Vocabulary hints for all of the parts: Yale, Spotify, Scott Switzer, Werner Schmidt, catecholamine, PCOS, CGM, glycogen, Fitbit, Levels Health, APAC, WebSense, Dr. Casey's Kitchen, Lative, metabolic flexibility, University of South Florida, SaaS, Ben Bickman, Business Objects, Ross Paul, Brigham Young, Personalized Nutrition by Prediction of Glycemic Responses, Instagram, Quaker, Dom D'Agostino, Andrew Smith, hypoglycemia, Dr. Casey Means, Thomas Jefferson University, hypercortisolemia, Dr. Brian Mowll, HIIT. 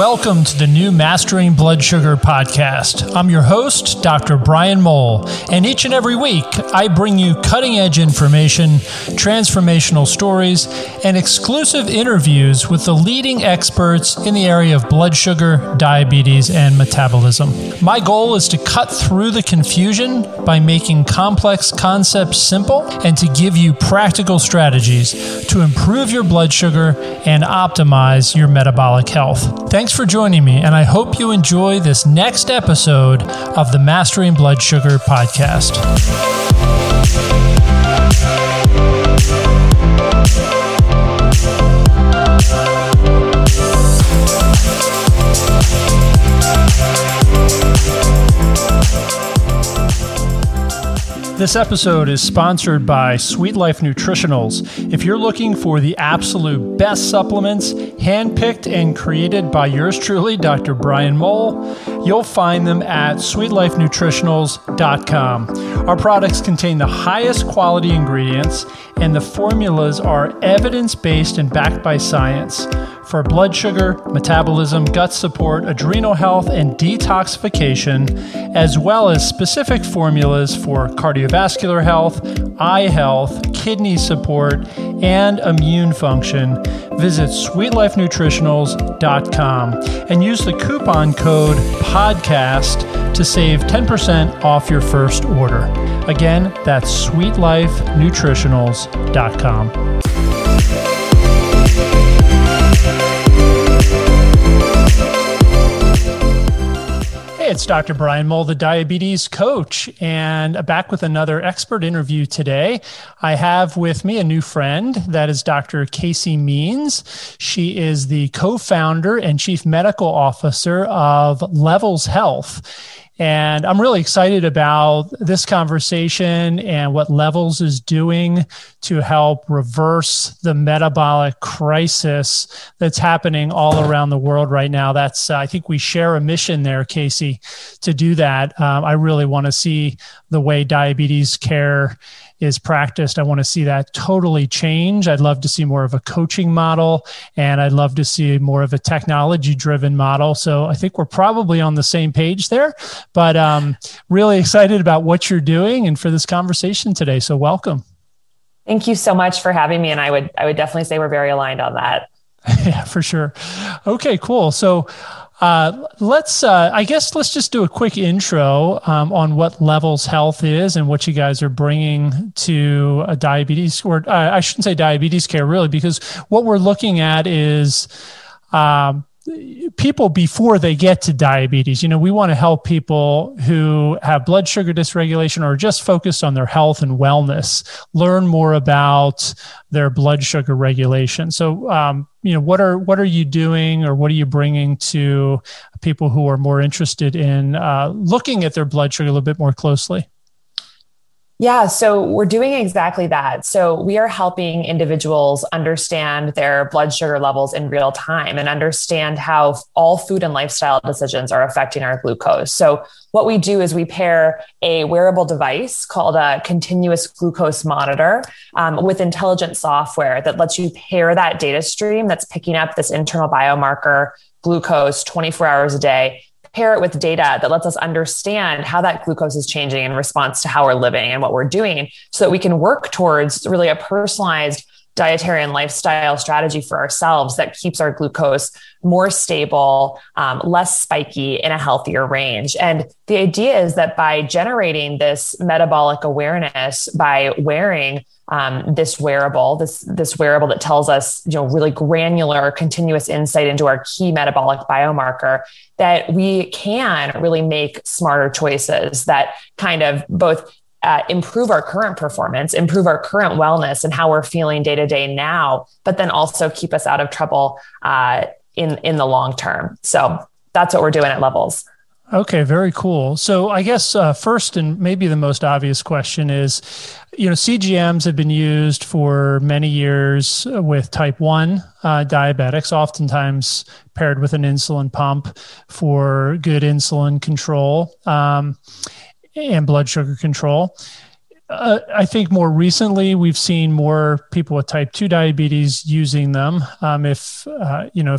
Welcome to the new Mastering Blood Sugar podcast. I'm your host, Dr. Brian Mowll, and each and every week, I bring you cutting-edge information, transformational stories, and exclusive interviews with the leading experts in the area of blood sugar, diabetes, and metabolism. My goal is to cut through the confusion by making complex concepts simple and to give you practical strategies to improve your blood sugar and optimize your metabolic health. Thanks for joining me, and I hope you enjoy this next episode of the Mastering Blood Sugar podcast. This episode is sponsored by Sweet Life Nutritionals. If you're looking for the absolute best supplements, handpicked and created by yours truly, Dr. Brian Mowll, you'll find them at sweetlifenutritionals.com. Our products contain the highest quality ingredients, and the formulas are evidence-based and backed by science for blood sugar, metabolism, gut support, adrenal health, and detoxification, as well as specific formulas for cardiovascular health, eye health, kidney support, and immune function. Visit sweetlifenutritionals.com and use the coupon code PODCAST to save 10% off your first order. Again, that's sweetlifenutritionals.com. It's Dr. Brian Mowll, the diabetes coach, and back with another expert interview today. I have with me a new friend, that is Dr. Casey Means. She is the co-founder and chief medical officer of Levels Health. And I'm really excited about this conversation and what Levels is doing to help reverse the metabolic crisis that's happening all around the world right now. That's I think we share a mission there, Casey, to do that. I really want to see the way diabetes care is practiced. I want to see that totally change. I'd love to see more of a coaching model, and I'd love to see more of a technology-driven model. So I think we're probably on the same page there, but really excited about what you're doing and for this conversation today. So welcome. Thank you so much for having me. And I would definitely say we're very aligned on that. Yeah, for sure. Okay, cool. So let's just do a quick intro on what Levels Health is and what you guys are bringing to a diabetes, or I shouldn't say diabetes care really, because what we're looking at is people before they get to diabetes. You know, we want to help people who have blood sugar dysregulation or just focused on their health and wellness, learn more about their blood sugar regulation. So, you know, what are you doing, or what are you bringing to people who are more interested in looking at their blood sugar a little bit more closely? Yeah, so we're doing exactly that. So we are helping individuals understand their blood sugar levels in real time and understand how all food and lifestyle decisions are affecting our glucose. So what we do is we pair a wearable device called a continuous glucose monitor with intelligent software that lets you pair that data stream that's picking up this internal biomarker, glucose, 24 hours a day, pair it with data that lets us understand how that glucose is changing in response to how we're living and what we're doing, so that we can work towards really a personalized dietary and lifestyle strategy for ourselves that keeps our glucose more stable, less spiky, in a healthier range. And the idea is that by generating this metabolic awareness, by wearing this wearable that tells us, you know, really granular, continuous insight into our key metabolic biomarker, that we can really make smarter choices that kind of both improve our current performance, improve our current wellness and how we're feeling day to day now, but then also keep us out of trouble in the long term. So that's what we're doing at Levels. Okay, very cool. So I guess first, and maybe the most obvious question is, you know, CGMs have been used for many years with type 1 diabetics, oftentimes paired with an insulin pump for good insulin control and blood sugar control. I think more recently, we've seen more people with type 2 diabetes using them. If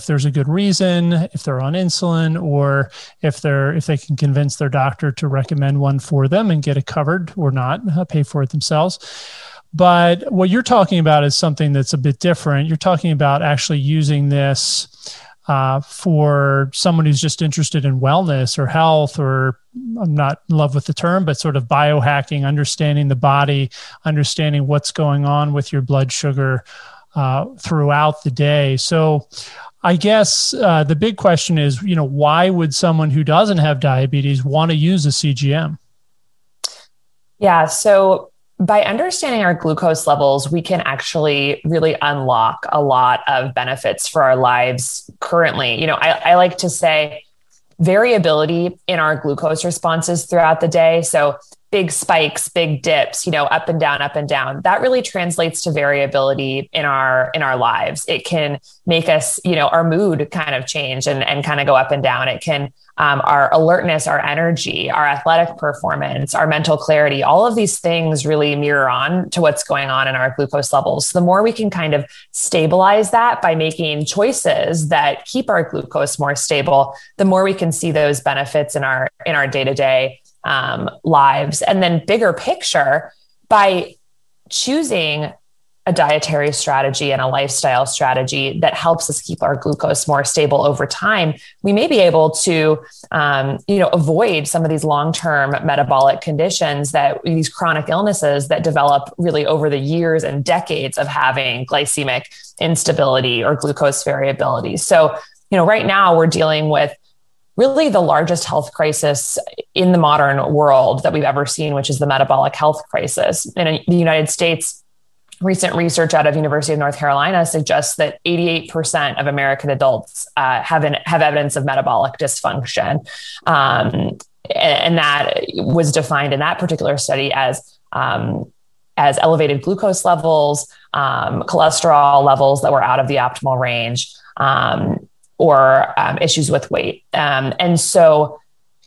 there's a good reason, if they're on insulin, or if they can convince their doctor to recommend one for them and get it covered or not, pay for it themselves. But what you're talking about is something that's a bit different. You're talking about actually using this for someone who's just interested in wellness or health, or I'm not in love with the term, but sort of biohacking, understanding the body, understanding what's going on with your blood sugar throughout the day. So I guess the big question is, why would someone who doesn't have diabetes want to use a CGM? Yeah. So by understanding our glucose levels, we can actually really unlock a lot of benefits for our lives currently. I like to say variability in our glucose responses throughout the day. So big spikes, big dips, up and down. That really translates to variability in our lives. It can make us, our mood kind of change and kind of go up and down. It can our alertness, our energy, our athletic performance, our mental clarity, all of these things really mirror on to what's going on in our glucose levels. So the more we can kind of stabilize that by making choices that keep our glucose more stable, the more we can see those benefits in our day-to-day lives. And then bigger picture, by choosing a dietary strategy and a lifestyle strategy that helps us keep our glucose more stable over time, we may be able to, avoid some of these long-term metabolic conditions, these chronic illnesses that develop really over the years and decades of having glycemic instability or glucose variability. So, right now we're dealing with really the largest health crisis in the modern world that we've ever seen, which is the metabolic health crisis. In the United States, recent research out of University of North Carolina suggests that 88% of American adults have evidence of metabolic dysfunction. And that was defined in that particular study as elevated glucose levels, cholesterol levels that were out of the optimal range, or issues with weight. And so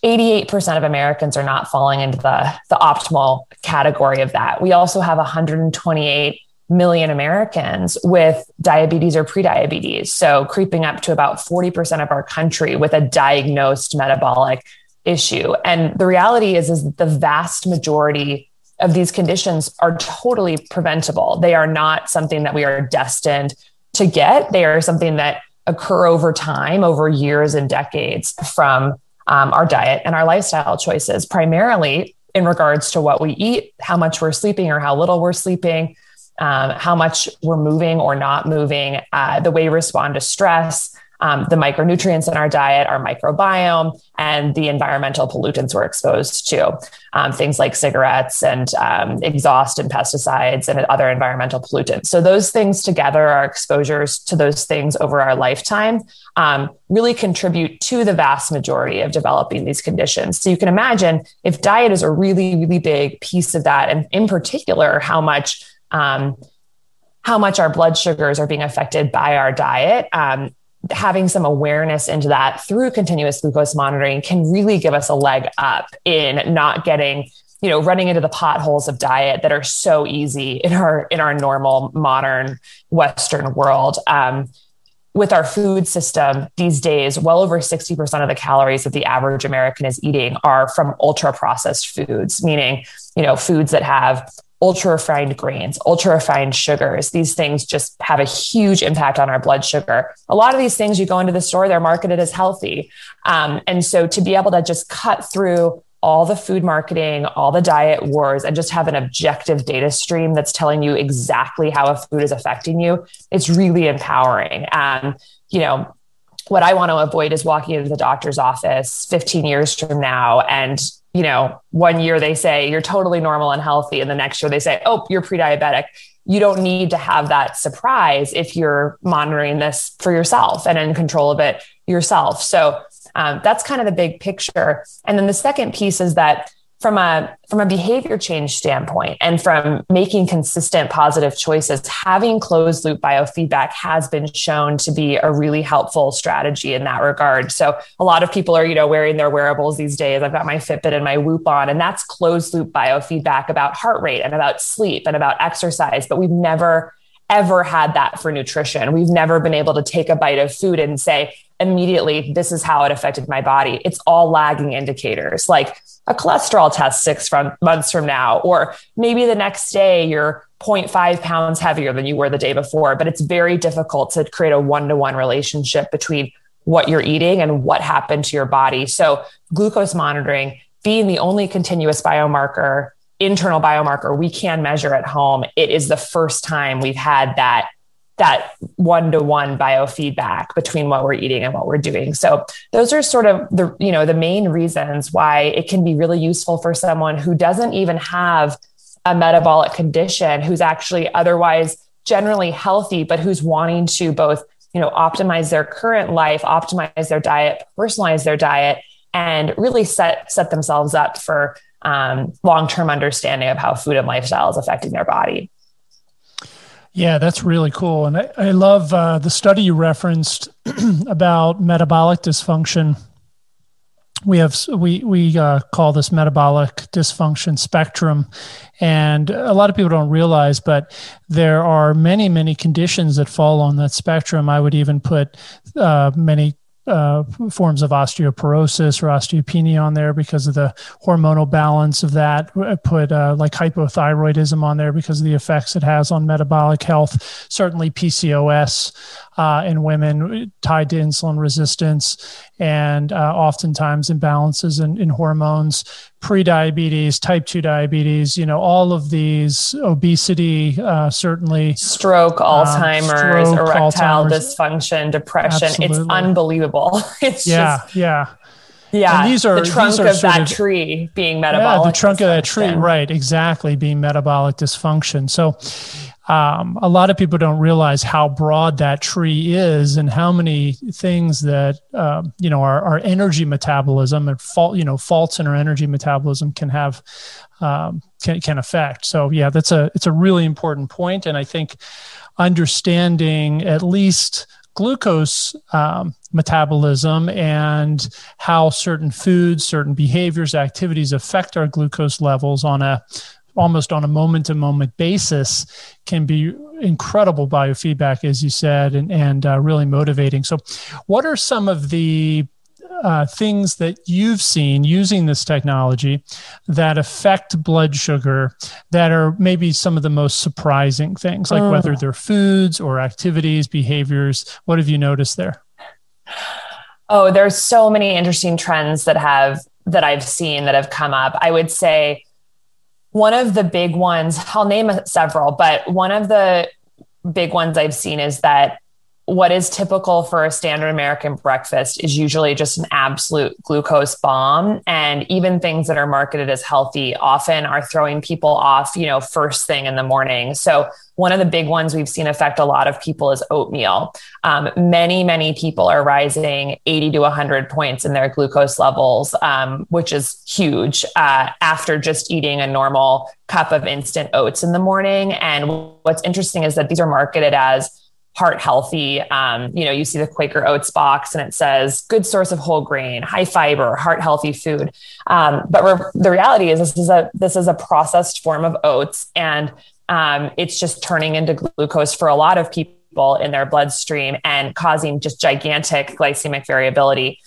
88% of Americans are not falling into the optimal category of that. We also have 128 million Americans with diabetes or prediabetes, so creeping up to about 40% of our country with a diagnosed metabolic issue. And the reality is that the vast majority of these conditions are totally preventable. They are not something that we are destined to get. They are something that occur over time, over years and decades from our diet and our lifestyle choices, primarily in regards to what we eat, how much we're sleeping or how little we're sleeping, how much we're moving or not moving, the way we respond to stress, the micronutrients in our diet, our microbiome, and the environmental pollutants we're exposed to, things like cigarettes and exhaust and pesticides and other environmental pollutants. So those things together, our exposures to those things over our lifetime, really contribute to the vast majority of developing these conditions. So you can imagine if diet is a really, really big piece of that, and in particular, how much our blood sugars are being affected by our diet, having some awareness into that through continuous glucose monitoring can really give us a leg up in not getting, running into the potholes of diet that are so easy in our normal modern Western world. With our food system these days, well over 60% of the calories that the average American is eating are from ultra processed foods, meaning, foods that have ultra refined grains, ultra refined sugars. These things just have a huge impact on our blood sugar. A lot of these things, you go into the store, they're marketed as healthy. And so to be able to just cut through all the food marketing, all the diet wars, and just have an objective data stream that's telling you exactly how a food is affecting you, it's really empowering. What I want to avoid is walking into the doctor's office 15 years from now and, 1 year they say you're totally normal and healthy, and the next year they say, oh, you're pre-diabetic. You don't need to have that surprise if you're monitoring this for yourself and in control of it yourself. So that's kind of the big picture. And then the second piece is that from a behavior change standpoint and from making consistent positive choices, having closed loop biofeedback has been shown to be a really helpful strategy in that regard. So a lot of people are, wearing their wearables these days. I've got my Fitbit and my Whoop on, and that's closed loop biofeedback about heart rate and about sleep and about exercise. But we've never, ever had that for nutrition. We've never been able to take a bite of food and say, immediately, this is how it affected my body. It's all lagging indicators, like a cholesterol test 6 months from now, or maybe the next day you're 0.5 pounds heavier than you were the day before. But it's very difficult to create a one-to-one relationship between what you're eating and what happened to your body. So glucose monitoring being the only continuous biomarker, internal biomarker we can measure at home, it is the first time we've had that one-to-one biofeedback between what we're eating and what we're doing. So those are sort of the main reasons why it can be really useful for someone who doesn't even have a metabolic condition, who's actually otherwise generally healthy, but who's wanting to both, optimize their current life, optimize their diet, personalize their diet, and really set themselves up for long-term understanding of how food and lifestyle is affecting their body. Yeah, that's really cool. And I love the study you referenced about metabolic dysfunction. We call this metabolic dysfunction spectrum. And a lot of people don't realize, but there are many, many conditions that fall on that spectrum. I would even put many forms of osteoporosis or osteopenia on there because of the hormonal balance of that. I put like hypothyroidism on there because of the effects it has on metabolic health. Certainly PCOS in women tied to insulin resistance and oftentimes imbalances in hormones, prediabetes, type 2 diabetes, all of these, obesity, certainly. Stroke, Alzheimer's, erectile dysfunction, depression. Absolutely. It's unbelievable. It's Yeah. And these are the trunk of that tree being metabolic. Yeah, the trunk of that tree, right, exactly, being metabolic dysfunction. So a lot of people don't realize how broad that tree is and how many things that, our energy metabolism and faults in our energy metabolism can have, can affect. So yeah, it's a really important point. And I think understanding at least glucose, metabolism and how certain foods, certain behaviors, activities affect our glucose levels on almost on a moment-to-moment basis can be incredible biofeedback, as you said, and really motivating. So what are some of the things that you've seen using this technology that affect blood sugar that are maybe some of the most surprising things, like whether they're foods or activities, behaviors? What have you noticed there? Oh, there's so many interesting trends that I've seen that have come up. I would say one of the big ones, I'll name several, but one of the big ones I've seen is that what is typical for a standard American breakfast is usually just an absolute glucose bomb. And even things that are marketed as healthy often are throwing people off, first thing in the morning. So one of the big ones we've seen affect a lot of people is oatmeal. Many, many people are rising 80 to 100 points in their glucose levels, which is huge, after just eating a normal cup of instant oats in the morning. And what's interesting is that these are marketed as heart healthy. You see the Quaker Oats box and it says good source of whole grain, high fiber, heart healthy food. But the reality is this is a processed form of oats, and it's just turning into glucose for a lot of people in their bloodstream and causing just gigantic glycemic variability.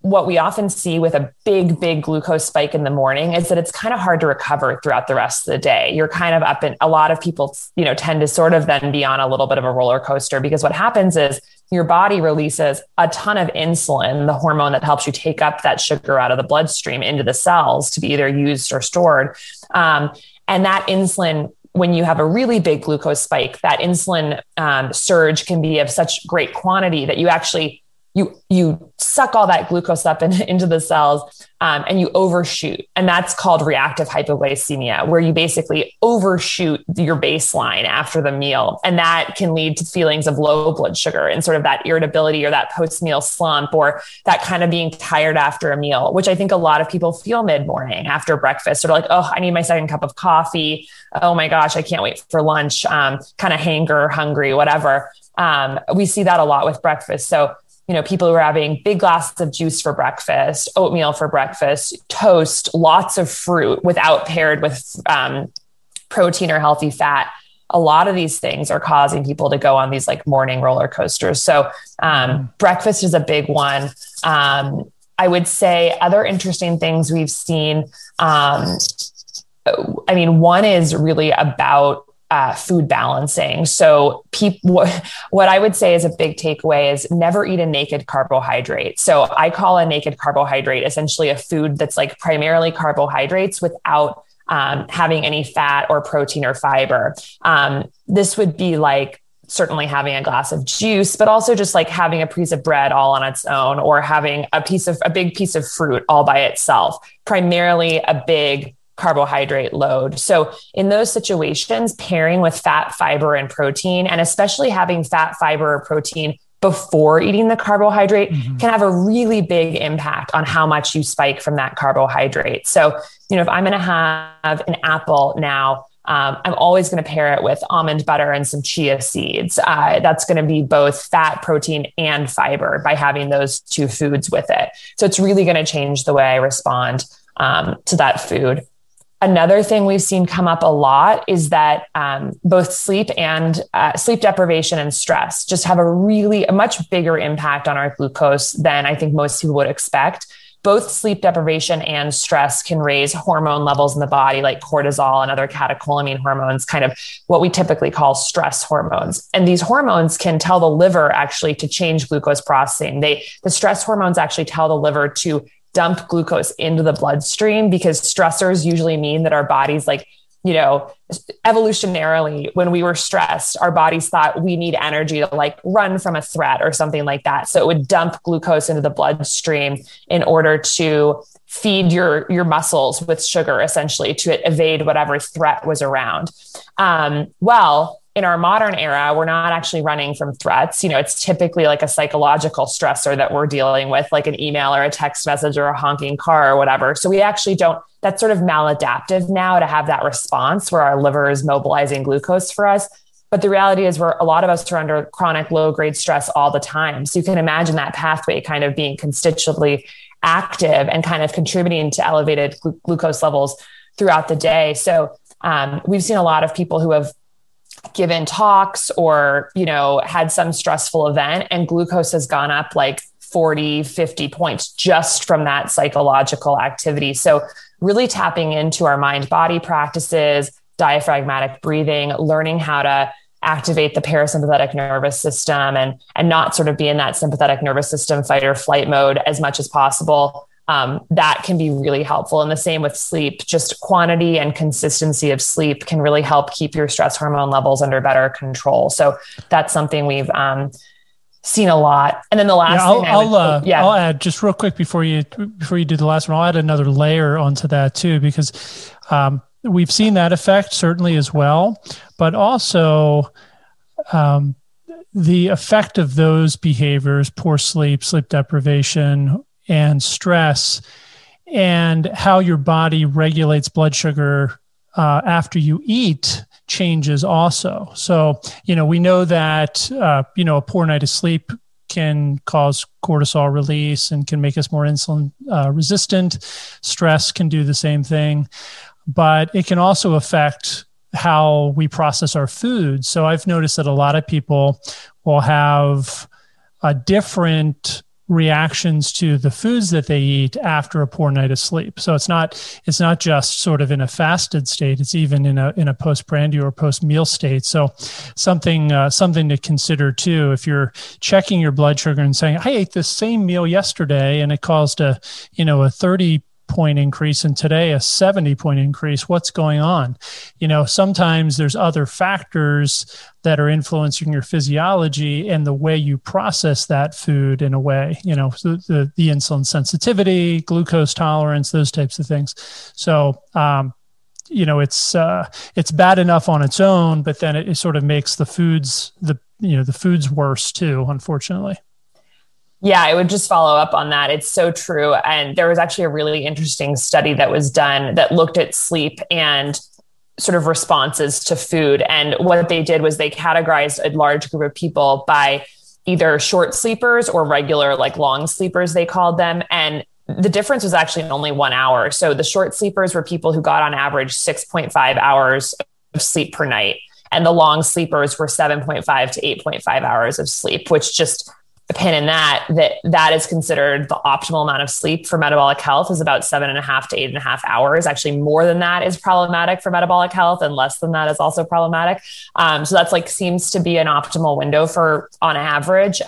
What we often see with a big glucose spike in the morning is that it's kind of hard to recover throughout the rest of the day. You're kind of up, and a lot of people, tend to sort of then be on a little bit of a roller coaster, because what happens is your body releases a ton of insulin, the hormone that helps you take up that sugar out of the bloodstream into the cells to be either used or stored. And that insulin, when you have a really big glucose spike, that insulin surge can be of such great quantity that you actually you suck all that glucose up into the cells, and you overshoot. And that's called reactive hypoglycemia, where you basically overshoot your baseline after the meal. And that can lead to feelings of low blood sugar and sort of that irritability or that post-meal slump or that kind of being tired after a meal, which I think a lot of people feel mid-morning after breakfast. Sort of like, oh, I need my second cup of coffee. Oh my gosh, I can't wait for lunch. Kind of hanger, hungry, whatever. We see that a lot with breakfast. So, you know, people who are having big glasses of juice for breakfast, oatmeal for breakfast, toast, lots of fruit without paired with protein or healthy fat. A lot of these things are causing people to go on these like morning roller coasters. So breakfast is a big one. I would say other interesting things we've seen. I mean, one is really about food balancing. So what I would say is a big takeaway is never eat a naked carbohydrate. So I call a naked carbohydrate essentially a food that's like primarily carbohydrates without having any fat or protein or fiber. This would be like certainly having a glass of juice, but also just like having a piece of bread all on its own or having a big piece of fruit all by itself, primarily a big carbohydrate load. So in those situations, pairing with fat, fiber, and protein, and especially having fat, fiber, or protein before eating the carbohydrate can have a really big impact on how much you spike from that carbohydrate. So, you know, if I'm going to have an apple now, I'm always going to pair it with almond butter and some chia seeds. That's going to be both fat, protein, and fiber by having those two foods with it. So it's really going to change the way I respond to that food. Another thing we've seen come up a lot is that both sleep and sleep deprivation and stress just have a much bigger impact on our glucose than I think most people would expect. Both sleep deprivation and stress can raise hormone levels in the body, like cortisol and other catecholamine hormones, kind of what we typically call stress hormones. And these hormones can tell the liver actually to change glucose processing. The stress hormones actually tell the liver to dump glucose into the bloodstream, because stressors usually mean that our bodies, like, you know, evolutionarily, when we were stressed, our bodies thought we need energy to like run from a threat or something like that. So it would dump glucose into the bloodstream in order to feed your muscles with sugar, essentially to evade whatever threat was around. In our modern era, we're not actually running from threats. You know, it's typically like a psychological stressor that we're dealing with, like an email or a text message or a honking car or whatever. So we actually don't, that's sort of maladaptive now to have that response where our liver is mobilizing glucose for us. But the reality is a lot of us are under chronic low-grade stress all the time. So you can imagine that pathway kind of being constitutively active and kind of contributing to elevated glucose levels throughout the day. So we've seen a lot of people who have given talks or, you know, had some stressful event and glucose has gone up like 40, 50 points just from that psychological activity. So really tapping into our mind-body practices, diaphragmatic breathing, learning how to activate the parasympathetic nervous system and not sort of be in that sympathetic nervous system fight or flight mode as much as possible. That can be really helpful. And the same with sleep, just quantity and consistency of sleep can really help keep your stress hormone levels under better control. So that's something we've seen a lot. And then the last thing I'll add just real quick before you do the last one, I'll add another layer onto that too, because we've seen that effect certainly as well, but also the effect of those behaviors, poor sleep, sleep deprivation, and stress, and how your body regulates blood sugar after you eat changes also. So, you know, we know that, you know, a poor night of sleep can cause cortisol release and can make us more insulin resistant. Stress can do the same thing, but it can also affect how we process our food. So I've noticed that a lot of people will have a different reactions to the foods that they eat after a poor night of sleep. So it's not just sort of in a fasted state, it's even in a post-prandial or post-meal state. So something to consider too, if you're checking your blood sugar and saying, I ate the same meal yesterday and it caused a 30 point increase and today a 70 point increase. What's going on? You know, sometimes there's other factors that are influencing your physiology and the way you process that food in a way, you know, the insulin sensitivity, glucose tolerance, those types of things. So, you know, it's bad enough on its own, but then it sort of makes the foods, the foods worse too, unfortunately. Yeah, I would just follow up on that. It's so true. And there was actually a really interesting study that was done that looked at sleep and sort of responses to food. And what they did was they categorized a large group of people by either short sleepers or regular, like long sleepers, they called them. And the difference was actually in only 1 hour. So the short sleepers were people who got on average 6.5 hours of sleep per night. And the long sleepers were 7.5 to 8.5 hours of sleep, which just a pin in that is considered the optimal amount of sleep for metabolic health is about 7.5 to 8.5 hours. Actually, more than that is problematic for metabolic health, and less than that is also problematic. So that's like seems to be an optimal window for on average.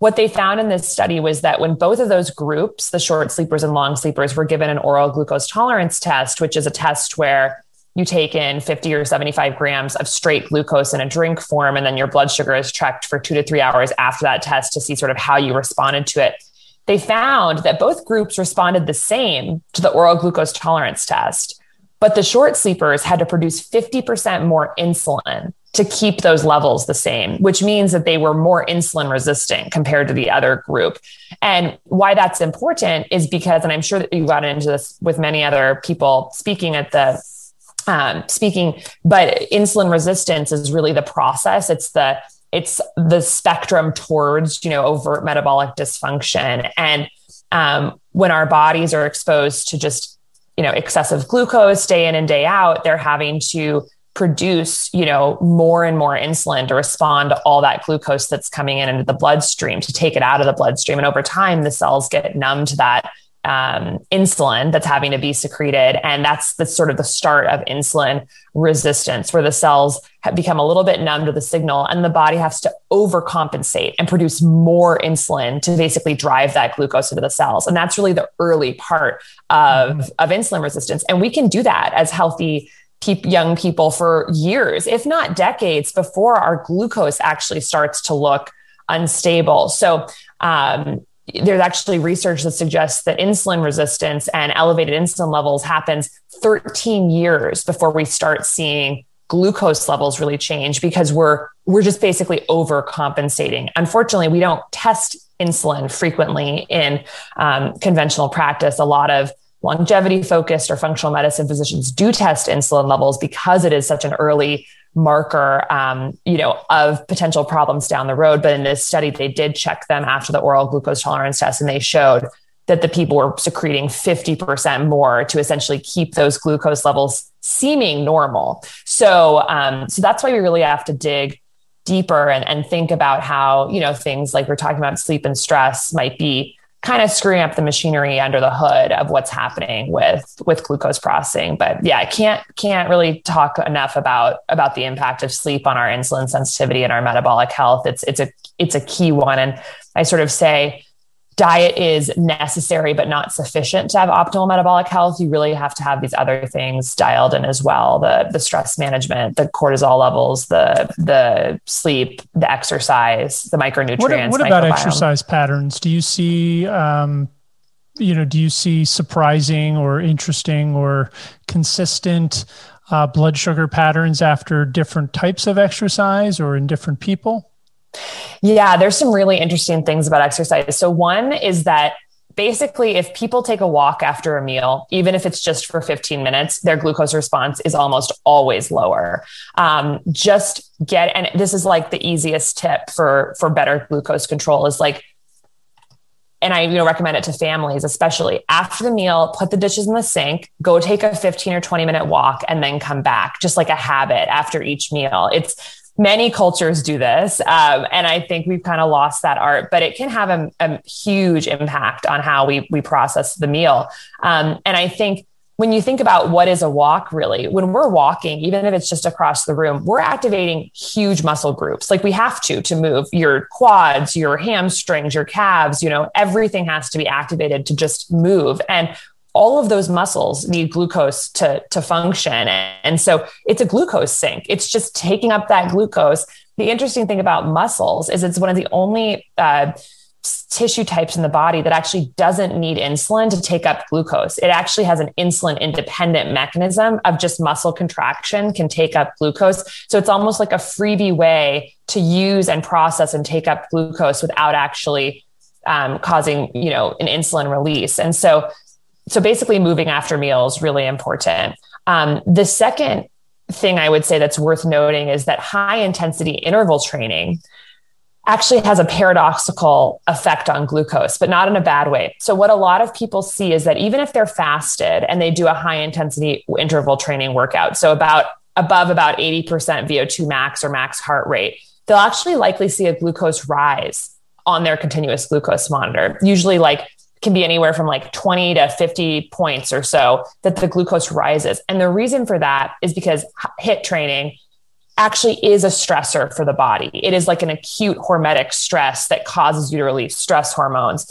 What they found in this study was that when both of those groups, the short sleepers and long sleepers, were given an oral glucose tolerance test, which is a test where you take in 50 or 75 grams of straight glucose in a drink form, and then your blood sugar is tracked for 2 to 3 hours after that test to see sort of how you responded to it. They found that both groups responded the same to the oral glucose tolerance test, but the short sleepers had to produce 50% more insulin to keep those levels the same, which means that they were more insulin resistant compared to the other group. And why that's important is because, and I'm sure that you got into this with many other people speaking at the but insulin resistance is really the process. It's the spectrum towards, you know, overt metabolic dysfunction. And when our bodies are exposed to just, you know, excessive glucose day in and day out, they're having to produce, you know, more and more insulin to respond to all that glucose that's coming in into the bloodstream, to take it out of the bloodstream. And over time, the cells get numb to that insulin that's having to be secreted. And that's the sort of the start of insulin resistance, where the cells have become a little bit numb to the signal, and the body has to overcompensate and produce more insulin to basically drive that glucose into the cells. And that's really the early part of insulin resistance. And we can do that as healthy young people for years, if not decades, before our glucose actually starts to look unstable. So, there's actually research that suggests that insulin resistance and elevated insulin levels happens 13 years before we start seeing glucose levels really change, because we're just basically overcompensating. Unfortunately, we don't test insulin frequently in conventional practice. A lot of longevity focused or functional medicine physicians do test insulin levels because it is such an early marker, of potential problems down the road. But in this study, they did check them after the oral glucose tolerance test, and they showed that the people were secreting 50% more to essentially keep those glucose levels seeming normal. So that's why we really have to dig deeper and think about how, you know, things like we're talking about sleep and stress might be kind of screwing up the machinery under the hood of what's happening with glucose processing. But yeah, I can't really talk enough about the impact of sleep on our insulin sensitivity and our metabolic health. It's a key one. And I sort of say diet is necessary, but not sufficient to have optimal metabolic health. You really have to have these other things dialed in as well. The stress management, the cortisol levels, the sleep, the exercise, the micronutrients. What about exercise patterns? Do you see, surprising or interesting or consistent blood sugar patterns after different types of exercise or in different people? Yeah, there's some really interesting things about exercise. So one is that basically if people take a walk after a meal, even if it's just for 15 minutes, their glucose response is almost always lower. And this is like the easiest tip for better glucose control is like, and I recommend it to families, especially after the meal, put the dishes in the sink, go take a 15 or 20 minute walk, and then come back, just like a habit after each meal. Many cultures do this. And I think we've kind of lost that art, but it can have a huge impact on how we process the meal. And I think when you think about what is a walk, really, when we're walking, even if it's just across the room, we're activating huge muscle groups. Like we have to move your quads, your hamstrings, your calves, everything has to be activated to just move. And all of those muscles need glucose to function. And so it's a glucose sink. It's just taking up that glucose. The interesting thing about muscles is it's one of the only tissue types in the body that actually doesn't need insulin to take up glucose. It actually has an insulin independent mechanism of just muscle contraction can take up glucose. So it's almost like a freebie way to use and process and take up glucose without actually causing, you know, an insulin release. And so basically moving after meals, really important. The second thing I would say that's worth noting is that high intensity interval training actually has a paradoxical effect on glucose, but not in a bad way. So what a lot of people see is that even if they're fasted and they do a high intensity interval training workout, so above 80% VO2 max or max heart rate, they'll actually likely see a glucose rise on their continuous glucose monitor. Usually can be anywhere from 20 to 50 points or so that the glucose rises. And the reason for that is because HIIT training actually is a stressor for the body. It is like an acute hormetic stress that causes you to release stress hormones.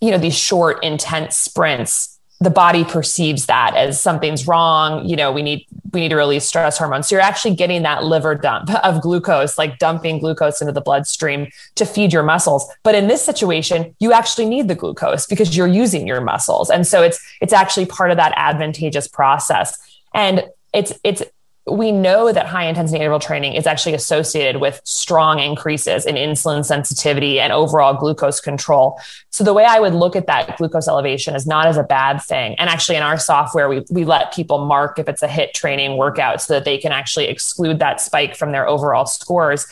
These short, intense sprints, the body perceives that as something's wrong. We need to release stress hormones. So you're actually getting that liver dump of glucose, dumping glucose into the bloodstream to feed your muscles. But in this situation, you actually need the glucose because you're using your muscles. And so it's actually part of that advantageous process. And we know that high intensity interval training is actually associated with strong increases in insulin sensitivity and overall glucose control. So the way I would look at that glucose elevation is not as a bad thing. And actually in our software, we let people mark if it's a HIIT training workout so that they can actually exclude that spike from their overall scores.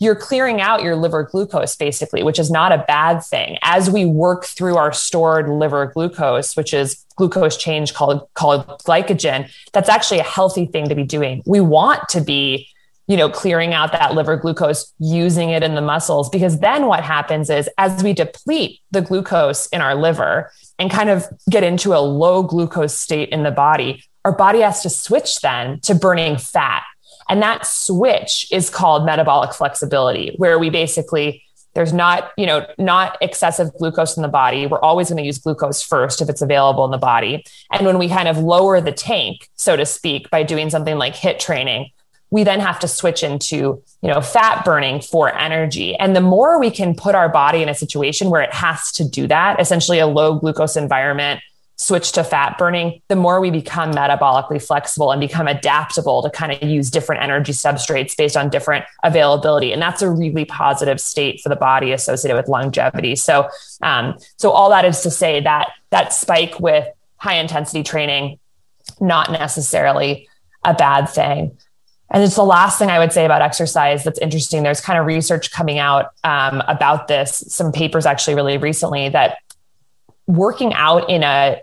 You're clearing out your liver glucose basically, which is not a bad thing. As we work through our stored liver glucose, which is glucose change called glycogen, that's actually a healthy thing to be doing. We want to be, clearing out that liver glucose, using it in the muscles, because then what happens is as we deplete the glucose in our liver and kind of get into a low glucose state in the body, our body has to switch then to burning fat. And that switch is called metabolic flexibility, where we basically, there's not excessive glucose in the body. We're always going to use glucose first if it's available in the body. And when we kind of lower the tank, so to speak, by doing something like HIIT training, we then have to switch into, fat burning for energy. And the more we can put our body in a situation where it has to do that, essentially a low glucose environment, switch to fat burning, the more we become metabolically flexible and become adaptable to kind of use different energy substrates based on different availability. And that's a really positive state for the body associated with longevity. So, so all that is to say that that spike with high intensity training, not necessarily a bad thing. And it's the last thing I would say about exercise that's interesting. There's kind of research coming out about this, some papers actually really recently, that working out in a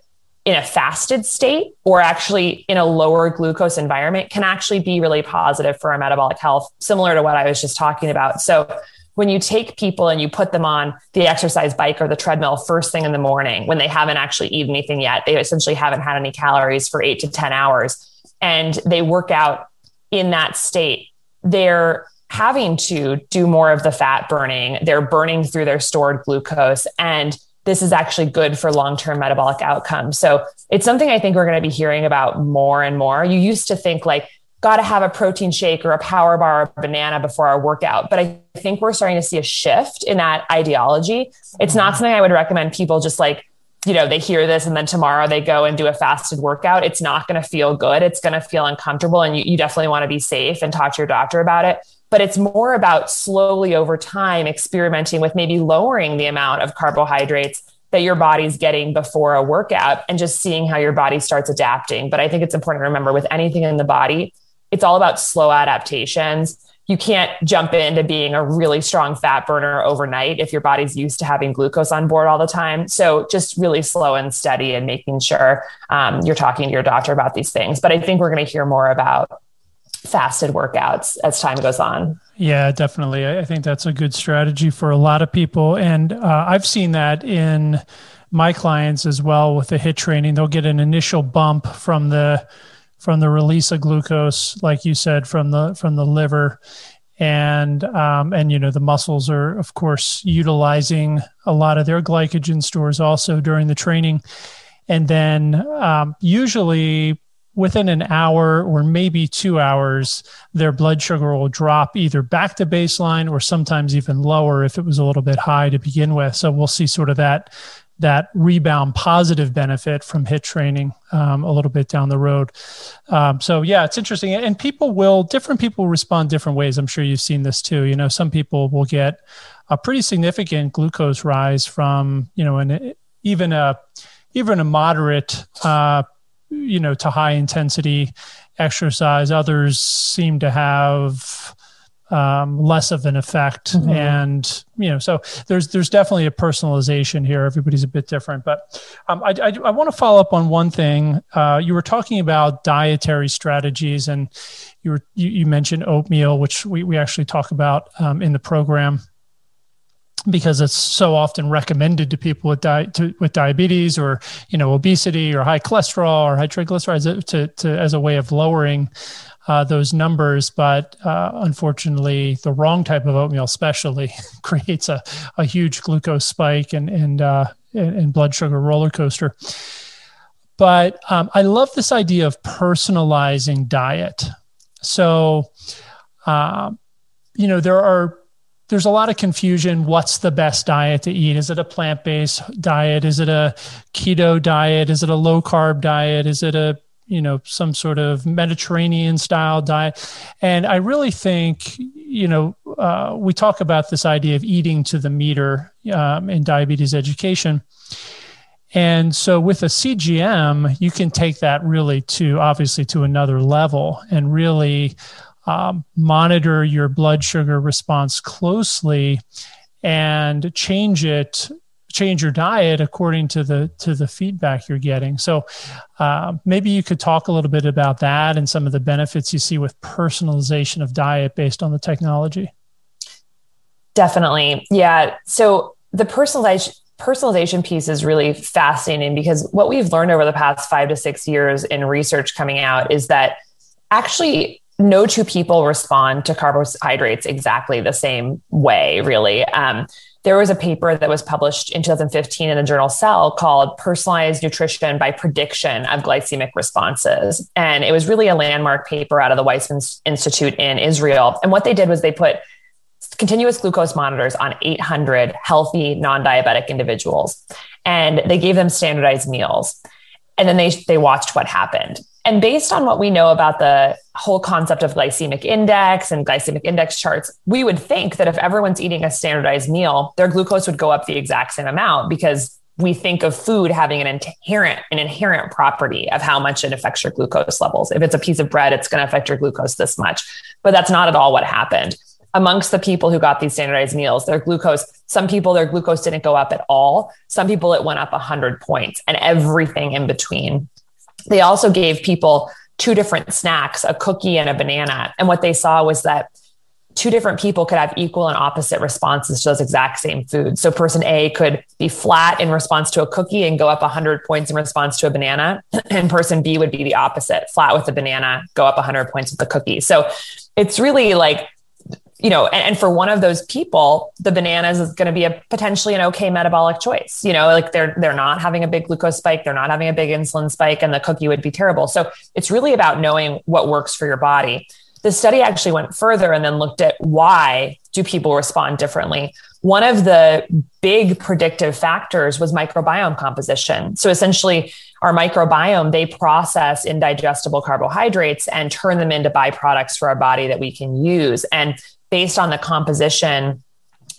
fasted state or actually in a lower glucose environment can actually be really positive for our metabolic health, similar to what I was just talking about. So when you take people and you put them on the exercise bike or the treadmill first thing in the morning, when they haven't actually eaten anything yet, they essentially haven't had any calories for 8 to 10 hours, and they work out in that state, they're having to do more of the fat burning. They're burning through their stored glucose, and this is actually good for long-term metabolic outcomes. So it's something I think we're going to be hearing about more and more. You used to think got to have a protein shake or a power bar or a banana before our workout. But I think we're starting to see a shift in that ideology. It's not something I would recommend people just they hear this and then tomorrow they go and do a fasted workout. It's not going to feel good. It's going to feel uncomfortable. And you definitely want to be safe and talk to your doctor about it. But it's more about slowly over time experimenting with maybe lowering the amount of carbohydrates that your body's getting before a workout and just seeing how your body starts adapting. But I think it's important to remember with anything in the body, it's all about slow adaptations. You can't jump into being a really strong fat burner overnight if your body's used to having glucose on board all the time. So just really slow and steady and making sure you're talking to your doctor about these things. But I think we're going to hear more about fasted workouts as time goes on. Yeah, definitely. I think that's a good strategy for a lot of people. And I've seen that in my clients as well with the HIIT training. They'll get an initial bump from the release of glucose, like you said, from the liver. And you know, the muscles are, of course, utilizing a lot of their glycogen stores also during the training. And then usually within an hour or maybe 2 hours, their blood sugar will drop either back to baseline or sometimes even lower if it was a little bit high to begin with. So we'll see sort of that rebound positive benefit from HIIT training a little bit down the road. So yeah, it's interesting. And different people respond different ways. I'm sure you've seen this too. You know, some people will get a pretty significant glucose rise from, you know, even a moderate, you know, to high intensity exercise. Others seem to have less of an effect. Mm-hmm. And, you know, so there's definitely a personalization here. Everybody's a bit different, but I want to follow up on one thing. You were talking about dietary strategies and you mentioned oatmeal, which we actually talk about in the program, because it's so often recommended to people with diabetes or, you know, obesity or high cholesterol or high triglycerides as a way of lowering those numbers. But unfortunately, the wrong type of oatmeal especially creates a huge glucose spike and blood sugar roller coaster. But I love this idea of personalizing diet. So, you know, there's a lot of confusion. What's the best diet to eat? Is it a plant-based diet? Is it a keto diet? Is it a low-carb diet? Is it a, you know, some sort of Mediterranean-style diet? And I really think, you know, we talk about this idea of eating to the meter in diabetes education. And so with a CGM, you can take that really to another level and really monitor your blood sugar response closely and change your diet according to the feedback you're getting. So maybe you could talk a little bit about that and some of the benefits you see with personalization of diet based on the technology. Definitely. Yeah. So the personalization piece is really fascinating, because what we've learned over the past 5 to 6 years in research coming out is that actually no two people respond to carbohydrates exactly the same way, really. There was a paper that was published in 2015 in the journal Cell called Personalized Nutrition by Prediction of Glycemic Responses. And it was really a landmark paper out of the Weizmann Institute in Israel. And what they did was they put continuous glucose monitors on 800 healthy non-diabetic individuals, and they gave them standardized meals. And then they watched what happened. And based on what we know about the whole concept of glycemic index and glycemic index charts, we would think that if everyone's eating a standardized meal, their glucose would go up the exact same amount, because we think of food having an inherent property of how much it affects your glucose levels. If it's a piece of bread, it's going to affect your glucose this much. But that's not at all what happened. Amongst the people who got these standardized meals, their glucose didn't go up at all. Some people, it went up 100 points, and everything in between. They also gave people two different snacks, a cookie and a banana. And what they saw was that two different people could have equal and opposite responses to those exact same foods. So person A could be flat in response to a cookie and go up 100 points in response to a banana. And person B would be the opposite, flat with the banana, go up 100 points with the cookie. So it's really like, you know, and for one of those people, the bananas is going to be potentially an okay metabolic choice. You know, like they're not having a big glucose spike. They're not having a big insulin spike, and the cookie would be terrible. So it's really about knowing what works for your body. The study actually went further and then looked at why do people respond differently. One of the big predictive factors was microbiome composition. So essentially our microbiome, they process indigestible carbohydrates and turn them into byproducts for our body that we can use. And based on the composition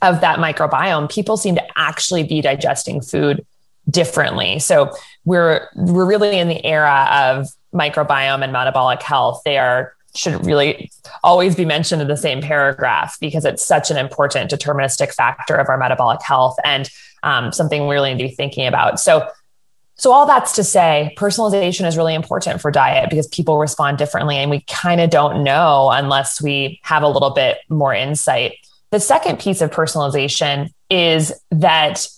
of that microbiome, people seem to actually be digesting food differently. So we're really in the era of microbiome and metabolic health. They should really always be mentioned in the same paragraph, because it's such an important deterministic factor of our metabolic health, and something we really need to be thinking about. So all that's to say, personalization is really important for diet, because people respond differently, and we kind of don't know unless we have a little bit more insight. The second piece of personalization is that,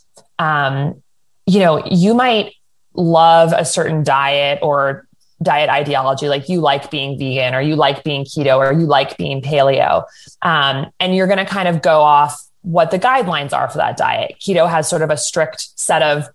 you might love a certain diet or diet ideology, like you like being vegan or you like being keto or you like being paleo. And you're going to kind of go off what the guidelines are for that diet. Keto has sort of a strict set of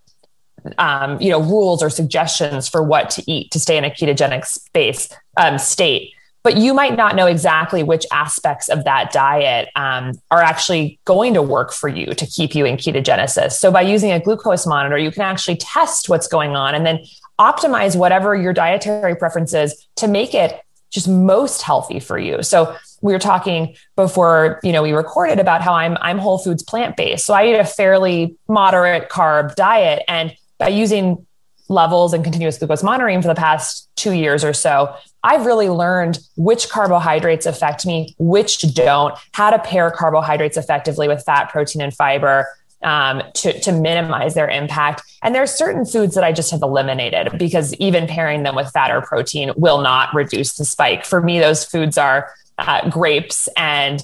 rules or suggestions for what to eat to stay in a ketogenic space, state. But you might not know exactly which aspects of that diet are actually going to work for you to keep you in ketogenesis. So by using a glucose monitor, you can actually test what's going on and then optimize whatever your dietary preference is to make it just most healthy for you. So we were talking before, we recorded about how I'm whole foods plant-based. So I eat a fairly moderate carb diet, and by using Levels and continuous glucose monitoring for the past 2 years or so, I've really learned which carbohydrates affect me, which don't, how to pair carbohydrates effectively with fat, protein, and fiber to minimize their impact. And there are certain foods that I just have eliminated because even pairing them with fat or protein will not reduce the spike. For me, those foods are grapes and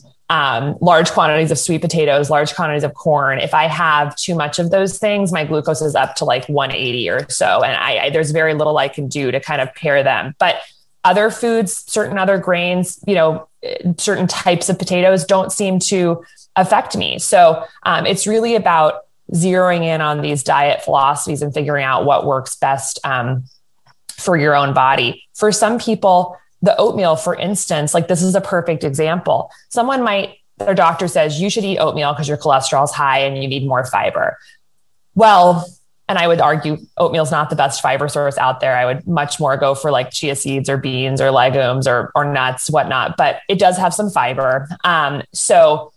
large quantities of sweet potatoes, large quantities of corn. If I have too much of those things, my glucose is up to like 180 or so. And there's very little I can do to kind of pair them. But other foods, certain other grains, certain types of potatoes don't seem to affect me. So it's really about zeroing in on these diet philosophies and figuring out what works best for your own body. For some people, the oatmeal, for instance, like this is a perfect example. Someone their doctor says you should eat oatmeal because your cholesterol is high and you need more fiber. Well, and I would argue oatmeal is not the best fiber source out there. I would much more go for like chia seeds or beans or legumes or nuts, whatnot, but it does have some fiber. So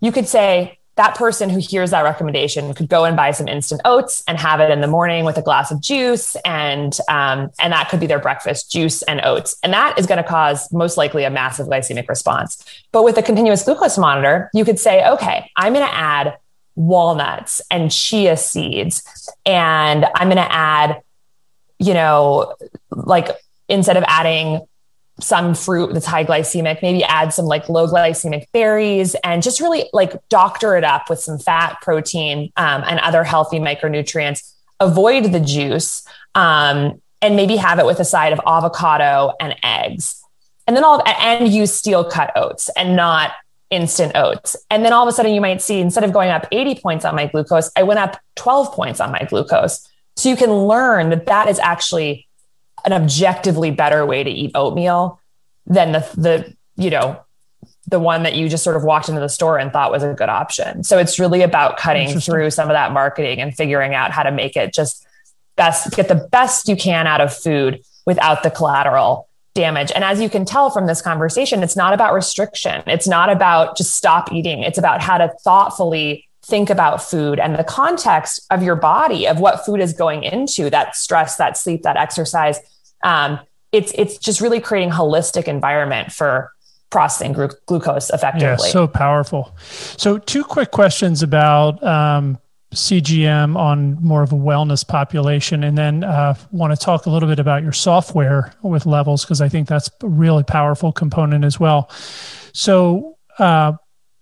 you could say that person who hears that recommendation could go and buy some instant oats and have it in the morning with a glass of juice. And that could be their breakfast, juice and oats. And that is going to cause most likely a massive glycemic response. But with a continuous glucose monitor, you could say, okay, I'm going to add walnuts and chia seeds. And I'm going to add, instead of adding some fruit that's high glycemic, maybe add some like low glycemic berries and just really like doctor it up with some fat, protein, and other healthy micronutrients. Avoid the juice, and maybe have it with a side of avocado and eggs, and then use steel cut oats and not instant oats. And then all of a sudden you might see, instead of going up 80 points on my glucose, I went up 12 points on my glucose. So you can learn that is actually an objectively better way to eat oatmeal than the one that you just sort of walked into the store and thought was a good option. So it's really about cutting through some of that marketing and figuring out how to make it just get the best you can out of food without the collateral damage. And as you can tell from this conversation, it's not about restriction. It's not about just stop eating. It's about how to thoughtfully think about food and the context of your body, of what food is going into, that stress, that sleep, that exercise. It's just really creating holistic environment for processing glucose effectively. Yeah, so powerful. So 2 quick questions about CGM on more of a wellness population, and then want to talk a little bit about your software with Levels, because I think that's a really powerful component as well. So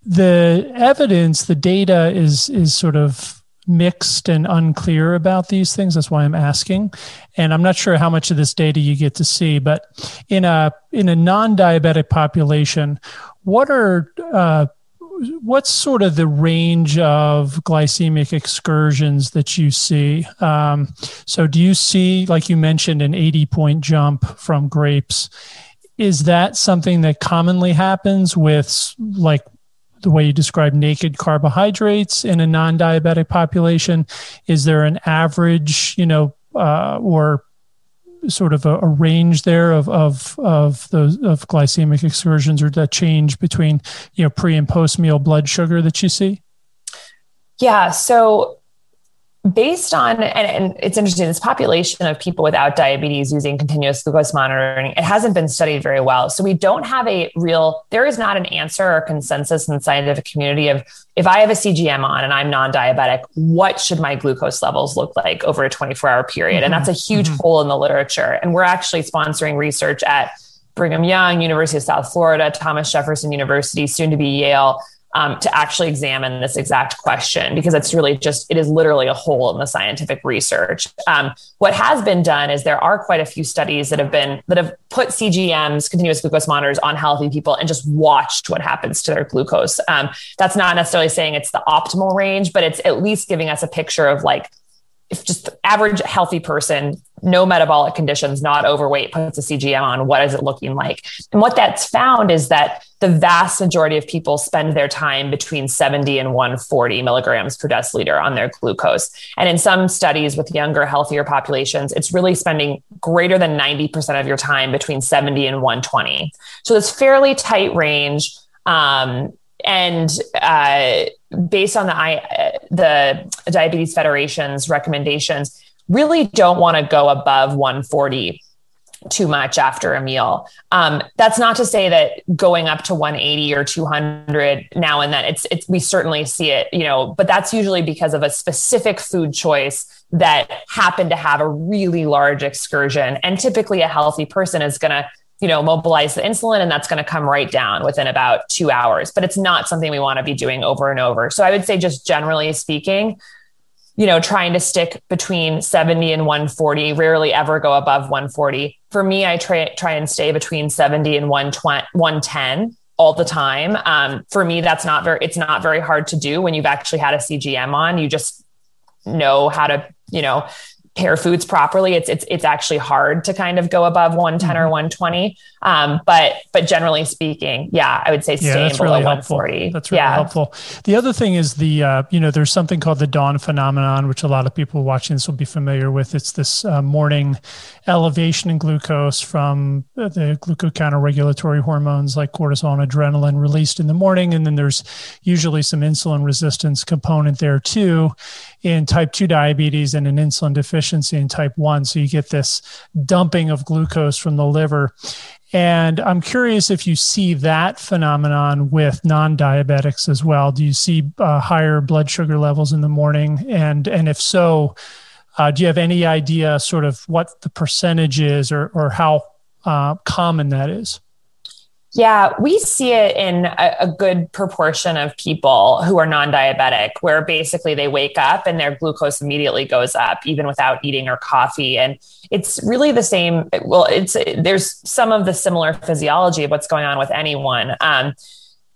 the evidence, the data is sort of mixed and unclear about these things. That's why I'm asking. And I'm not sure how much of this data you get to see, but in a non-diabetic population, what's sort of the range of glycemic excursions that you see? So do you see, like you mentioned, an 80-point jump from grapes? Is that something that commonly happens with like the way you describe naked carbohydrates in a non-diabetic population? Is there an average, or sort of a range there of those glycemic excursions or that change between, pre and post meal blood sugar that you see? Yeah. So based on, and it's interesting, this population of people without diabetes using continuous glucose monitoring, it hasn't been studied very well. So we don't have there is not an answer or consensus in the scientific community of, if I have a CGM on and I'm non-diabetic, what should my glucose levels look like over a 24-hour period? Mm-hmm. And that's a huge hole in the literature. And we're actually sponsoring research at Brigham Young, University of South Florida, Thomas Jefferson University, soon to be Yale, to actually examine this exact question, because it's really just, it is literally a hole in the scientific research. What has been done is there are quite a few studies that have put CGMs, continuous glucose monitors, on healthy people and just watched what happens to their glucose. That's not necessarily saying it's the optimal range, but it's at least giving us a picture of, like, if just the average healthy person, no metabolic conditions, not overweight, puts a CGM on, what is it looking like? And what that's found is that the vast majority of people spend their time between 70 and 140 milligrams per deciliter on their glucose. And in some studies with younger, healthier populations, it's really spending greater than 90% of your time between 70 and 120. So it's fairly tight range. And based on the Diabetes Federation's recommendations, really don't want to go above 140 too much after a meal. That's not to say that going up to 180 or 200 now and then, we certainly see it, but that's usually because of a specific food choice that happened to have a really large excursion. And typically a healthy person is going to, mobilize the insulin, and that's going to come right down within about 2 hours, but it's not something we want to be doing over and over. So I would say, just generally speaking, trying to stick between 70 and 140, rarely ever go above 140. For me, I try and stay between 70 and 110 all the time. For me, it's not very hard to do when you've actually had a CGM on. You just know how to, pair foods properly. It's actually hard to kind of go above 110 or 120. But generally speaking, I would say staying below 140. That's really helpful. The other thing is there's something called the dawn phenomenon, which a lot of people watching this will be familiar with. It's this morning elevation in glucose from the glucocounterregulatory hormones like cortisol and adrenaline released in the morning. And then there's usually some insulin resistance component there too, in type 2 diabetes and an insulin deficiency in type 1. So you get this dumping of glucose from the liver. And I'm curious if you see that phenomenon with non-diabetics as well. Do you see higher blood sugar levels in the morning? And if so, do you have any idea sort of what the percentage is or how common that is? Yeah, we see it in a good proportion of people who are non-diabetic, where basically they wake up and their glucose immediately goes up, even without eating or coffee. And it's really the same. Well, there's some of the similar physiology of what's going on with anyone.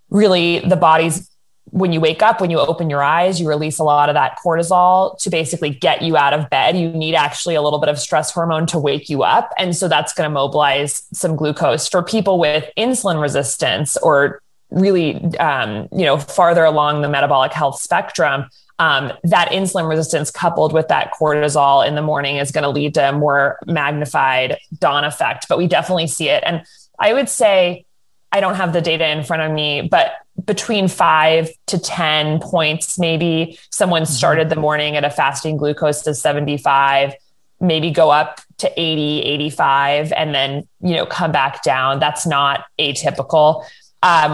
Really, the body's, when you wake up, when you open your eyes, you release a lot of that cortisol to basically get you out of bed. You need actually a little bit of stress hormone to wake you up. And so that's going to mobilize some glucose. For people with insulin resistance or really, farther along the metabolic health spectrum, that insulin resistance coupled with that cortisol in the morning is going to lead to a more magnified dawn effect. But we definitely see it. And I would say, I don't have the data in front of me, but between 5 to 10 points, maybe someone started the morning at a fasting glucose of 75, maybe go up to 80, 85, and then, come back down. That's not atypical.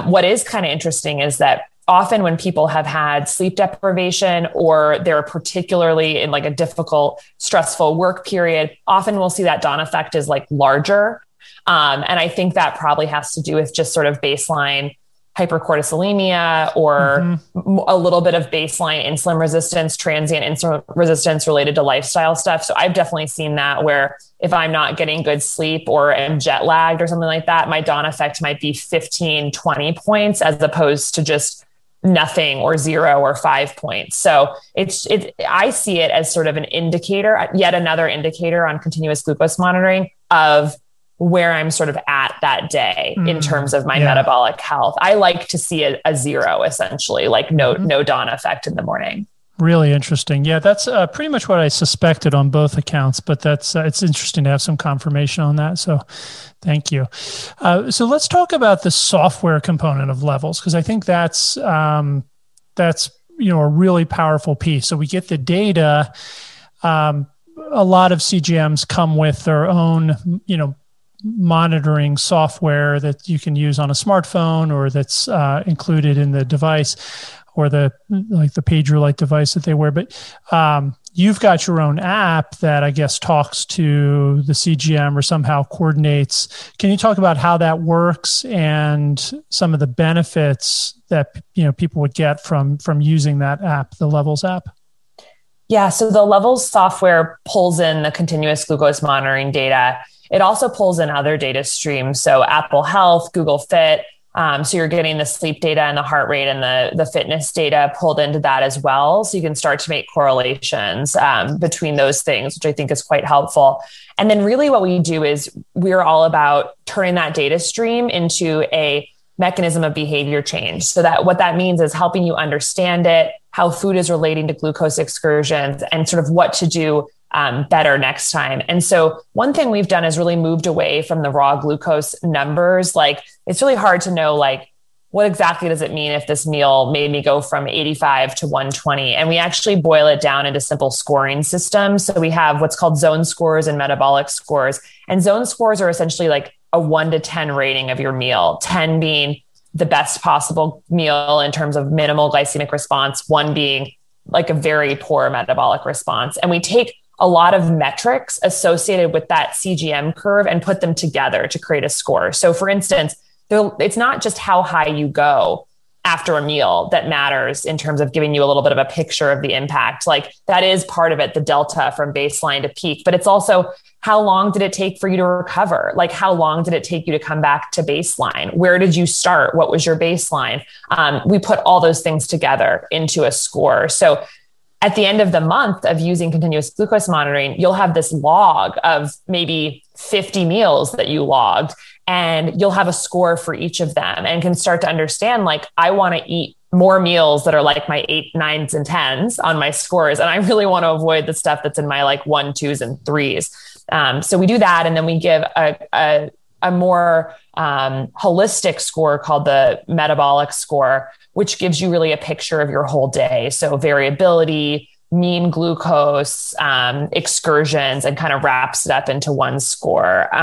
What is kind of interesting is that often when people have had sleep deprivation or they're particularly in like a difficult, stressful work period, often we'll see that dawn effect is like larger. And I think that probably has to do with just sort of baseline hypercortisolemia or a little bit of baseline insulin resistance, transient insulin resistance related to lifestyle stuff. So I've definitely seen that, where if I'm not getting good sleep or am jet lagged or something like that, my dawn effect might be 15, 20 points as opposed to just nothing or 0 or 5 points. So I see it as sort of an indicator, yet another indicator on continuous glucose monitoring of where I'm sort of at that day in terms of my metabolic health. I like to see a 0 essentially, like no dawn effect in the morning. Really interesting. Yeah, that's pretty much what I suspected on both accounts, but that's it's interesting to have some confirmation on that. So thank you. So let's talk about the software component of Levels, because I think that's a really powerful piece. So we get the data. A lot of CGMs come with their own, monitoring software that you can use on a smartphone, or that's included in the device, or the pager-like device that they wear. But you've got your own app that I guess talks to the CGM or somehow coordinates. Can you talk about how that works and some of the benefits that, you know, people would get from using that app, the Levels app? Yeah. So the Levels software pulls in the continuous glucose monitoring data. It also pulls in other data streams. So Apple Health, Google Fit. So you're getting the sleep data and the heart rate and the fitness data pulled into that as well. So you can start to make correlations between those things, which I think is quite helpful. And then really what we do is we're all about turning that data stream into a mechanism of behavior change. So that what that means is helping you understand it, how food is relating to glucose excursions, and sort of what to do better next time. And so one thing we've done is really moved away from the raw glucose numbers. Like, it's really hard to know, like, what exactly does it mean if this meal made me go from 85 to 120? And we actually boil it down into simple scoring systems. So we have what's called zone scores and metabolic scores. And zone scores are essentially like a 1 to 10 rating of your meal, 10 being the best possible meal in terms of minimal glycemic response, 1 being like a very poor metabolic response. And we take a lot of metrics associated with that CGM curve and put them together to create a score. So for instance, it's not just how high you go after a meal that matters in terms of giving you a little bit of a picture of the impact. Like, that is part of it, the delta from baseline to peak, but it's also how long did it take for you to recover? Like, how long did it take you to come back to baseline? Where did you start? What was your baseline? We put all those things together into a score. So at the end of the month of using continuous glucose monitoring, you'll have this log of maybe 50 meals that you logged, and you'll have a score for each of them and can start to understand, like, I want to eat more meals that are like my 8, 9s, and 10s on my scores. And I really want to avoid the stuff that's in my like 1, 2s, and 3s. So we do that. And then we give a more holistic score called the metabolic score, which gives you really a picture of your whole day. So variability, mean glucose, excursions, and kind of wraps it up into one score.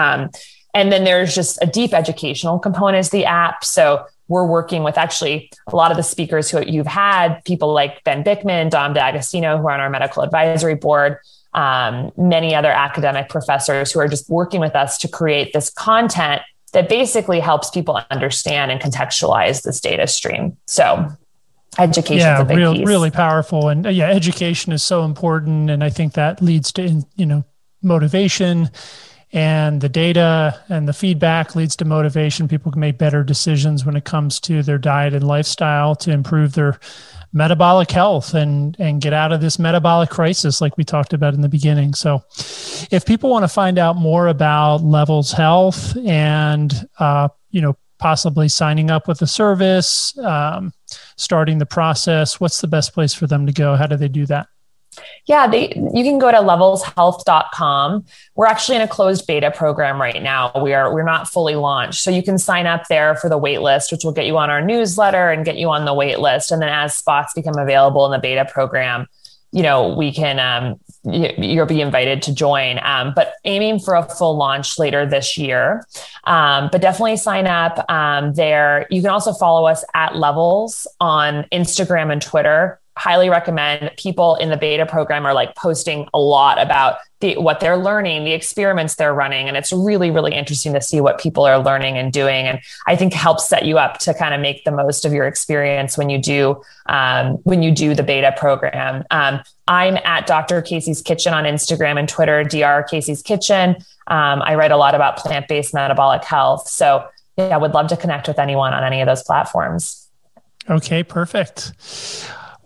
And then there's just a deep educational component to the app. So we're working with actually a lot of the speakers who you've had, people like Ben Bickman, Dom D'Agostino, who are on our medical advisory board, many other academic professors who are just working with us to create this content that basically helps people understand and contextualize this data stream. So education is a big piece. Really powerful. And yeah, education is so important. And I think that leads to, you know, motivation, and the data and the feedback leads to motivation. People can make better decisions when it comes to their diet and lifestyle to improve their metabolic health and get out of this metabolic crisis like we talked about in the beginning. So if people want to find out more about Levels Health and, you know, possibly signing up with a service, starting the process, what's the best place for them to go? How do they do that? Yeah, you can go to levelshealth.com. We're actually in a closed beta program right now. We're not fully launched. So you can sign up there for the wait list, which will get you on our newsletter and get you on the wait list. And then as spots become available in the beta program, you know, we can, you'll be invited to join, but aiming for a full launch later this year. But definitely sign up there. You can also follow us at Levels on Instagram and Twitter. Highly recommend. People in the beta program are like posting a lot about what they're learning, the experiments they're running. And it's really, really interesting to see what people are learning and doing. And I think helps set you up to kind of make the most of your experience when you do the beta program. I'm at Dr. Casey's Kitchen on Instagram and Twitter, Dr. Casey's Kitchen. I write a lot about plant-based metabolic health. So yeah, I would love to connect with anyone on any of those platforms. Okay, perfect.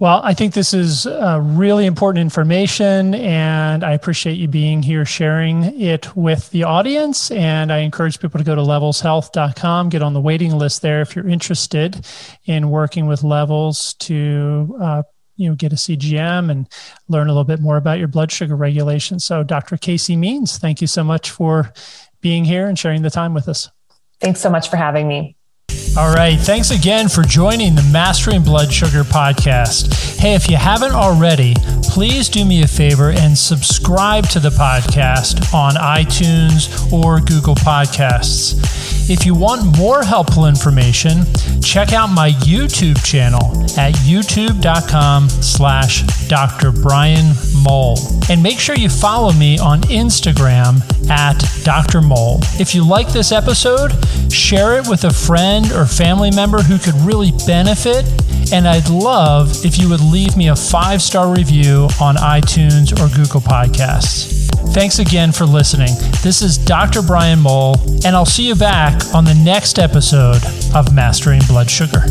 Well, I think this is really important information, and I appreciate you being here, sharing it with the audience. And I encourage people to go to levelshealth.com, get on the waiting list there if you're interested in working with Levels to get a CGM and learn a little bit more about your blood sugar regulation. So Dr. Casey Means, thank you so much for being here and sharing the time with us. Thanks so much for having me. All right. Thanks again for joining the Mastering Blood Sugar podcast. Hey, if you haven't already, please do me a favor and subscribe to the podcast on iTunes or Google Podcasts. If you want more helpful information, check out my YouTube channel at youtube.com/Dr. Brian Mowll. And make sure you follow me on Instagram at Dr. Mowll. If you like this episode, share it with a friend or family member who could really benefit. And I'd love if you would leave me a 5-star review on iTunes or Google Podcasts. Thanks again for listening. This is Dr. Brian Mowll, and I'll see you back on the next episode of Mastering Blood Sugar.